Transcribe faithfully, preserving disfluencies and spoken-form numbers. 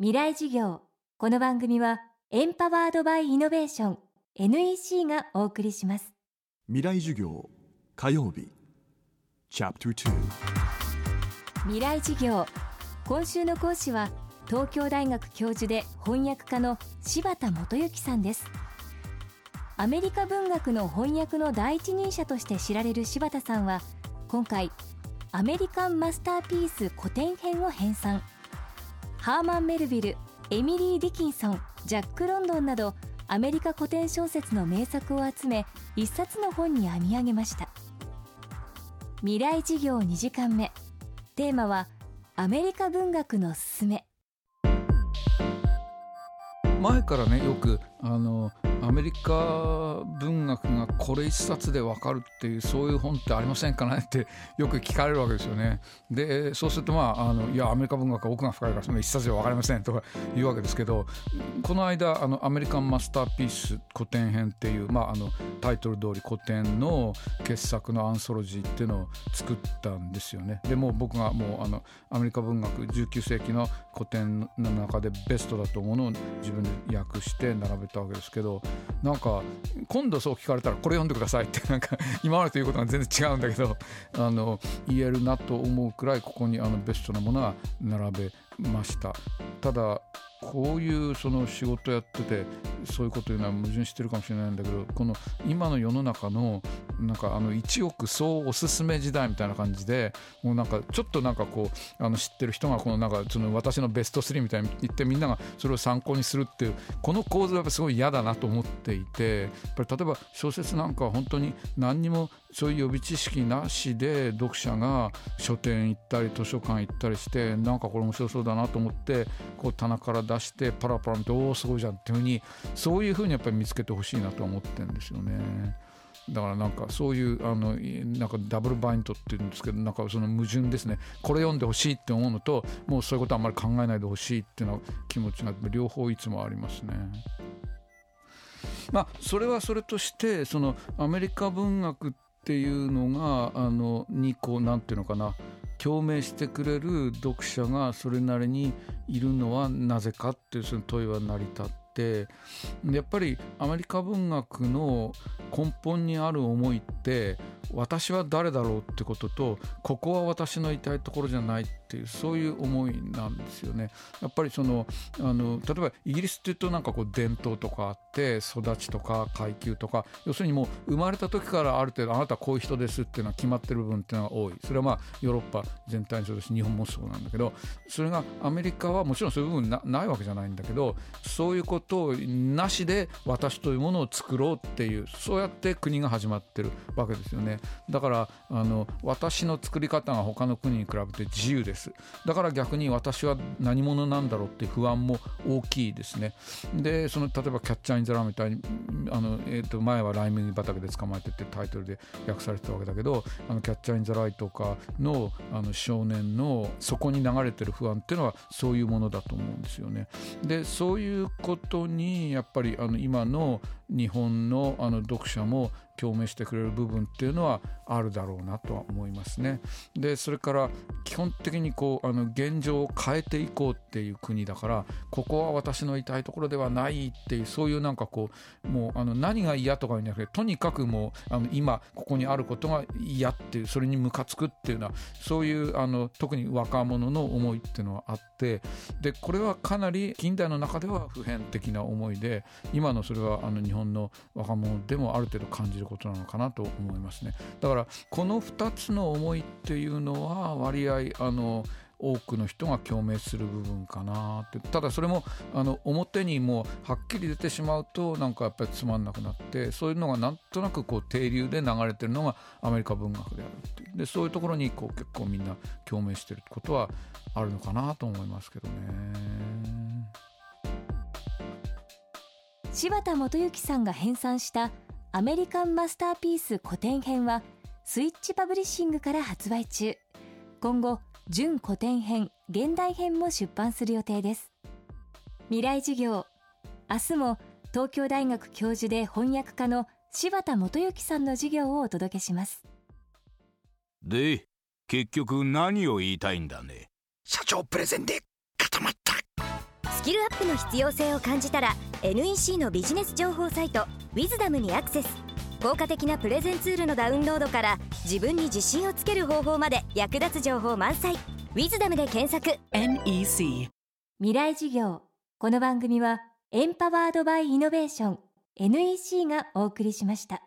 未来事業。この番組はエンパワードバイイノベーション エヌイーシー がお送りします。未来事業火曜日チャプターに。未来事業、今週の講師は東京大学教授で翻訳家の柴田元幸さんです。アメリカ文学の翻訳の第一人者として知られる柴田さんは、今回アメリカンマスターピース古典編を編纂。ハーマン・メルヴィル、エミリー・ディキンソン、ジャック・ロンドンなどアメリカ古典小説の名作を集め、一冊の本に編み上げました。未来事業にじかんめ、テーマはアメリカ文学のすすめ。前からね、よくあのアメリカ文学がこれ一冊でわかるっていう、そういう本ってありませんかねってよく聞かれるわけですよね。でそうすると、まあ、あのいやアメリカ文学は奥が深いからその一冊ではわかりませんとか言うわけですけど、この間あのアメリカンマスターピース古典編っていう、まあ、あのタイトル通り古典の傑作のアンソロジーっていうのを作ったんですよね。でもう僕がもうあのアメリカ文学じゅうきゅうせいきの古典の中でベストだと思うのを自分で訳して並べたわけですけど、なんか今度そう聞かれたらこれ読んでくださいって、なんか今までということが全然違うんだけど、あの言えるなと思うくらいここにあのベストなものは並べました。ただこういうその仕事やっててそういうこというのは矛盾してるかもしれないんだけど、この今の世の中のなんかあのいちおく総おすすめ時代みたいな感じで、もうなんかちょっとなんかこうあの知ってる人がこのなんかその私のベストスリーみたいに言ってみんながそれを参考にするっていう、この構図はやっぱすごい嫌だなと思っていて、やっぱり例えば小説なんかは本当に何にもそういう予備知識なしで読者が書店行ったり図書館行ったりして、なんかこれ面白そうだなと思ってこう棚から出してパラパラ見て、おおすごいじゃんっていう風に、そういう風にやっぱり見つけてほしいなとは思ってるんですよね。だからなんかそういうあのなんかダブルバインドっていうんですけど、なんかその矛盾ですね。これ読んでほしいって思うのと、もうそういうことあんまり考えないでほしいっていうの気持ちが両方いつもありますね。まあそれはそれとして、そのアメリカ文学っていうのがあのにこうなんていうのかな、共鳴してくれる読者がそれなりにいるのはなぜかっていうその問いは成り立って、やっぱりアメリカ文学の根本にある思いって、私は誰だろうってことと、ここは私のいたいところじゃないっていう、そういう思いなんですよね。やっぱりそのあの例えばイギリスっていうとなんかこう伝統とかあって、育ちとか階級とか、要するにもう生まれた時からある程度あなたこういう人ですっていうのは決まってる部分っていうのが多い。それはまあヨーロッパ全体にそうですし、日本もそうなんだけど、それがアメリカはもちろんそういう部分 な, ないわけじゃないんだけど、そういうことなしで私というものを作ろうっていう、そうやって国が始まってるわけですよね。だからあの私の作り方が他の国に比べて自由です。だから逆に私は何者なんだろうって不安も大きいですね。でその例えばキャッチャーインザラーみたいにあの、えー、と前はライ麦畑で捕まえてってタイトルで訳されてたわけだけど、あのキャッチャーインザライとか の, あの少年のそこに流れてる不安っていうのはそういうものだと思うんですよね。でそういうことにやっぱりあの今の日本 の, あの読者も共鳴してくれる部分っていうのはあるだろうなとは思いますね。でそれから基本的にこうあの現状を変えていこうっていう国だから、ここは私のいたいところではないっていう、そういうなんかこうもうあの何が嫌とかじゃなくて、とにかくもうあの今ここにあることが嫌っていう、それにムカつくっていうのは、そういうあの特に若者の思いっていうのはあって、でこれはかなり近代の中では普遍的な思いで、今のそれはあの日本の若者でもある程度感じることなのかなと思いますね。だからこのふたつの思いっていうのは割合あの多くの人が共鳴する部分かなって。ただそれもあの表にもうはっきり出てしまうと、なんかやっぱりつまんなくなって、そういうのがなんとなくこう停留で流れてるのがアメリカ文学であるっていう。でそういうところにこう結構みんな共鳴してることはあるのかなと思いますけどね。柴田元幸さんが編纂したアメリカンマスターピース古典編はスイッチパブリッシングから発売中。今後準古典編、現代編も出版する予定です。未来事業、明日も東京大学教授で翻訳家の柴田元幸さんの授業をお届けします。で、結局何を言いたいんだね。社長プレゼンで固まった。キルアップの必要性を感じたら エヌイーシー のビジネス情報サイトウィズダムにアクセス。効果的なプレゼンツールのダウンロードから自分に自信をつける方法まで役立つ情報満載。ウィズダムで検索。 エヌイーシー 未来事業。この番組はエンパワードバイイノベーション エヌイーシー がお送りしました。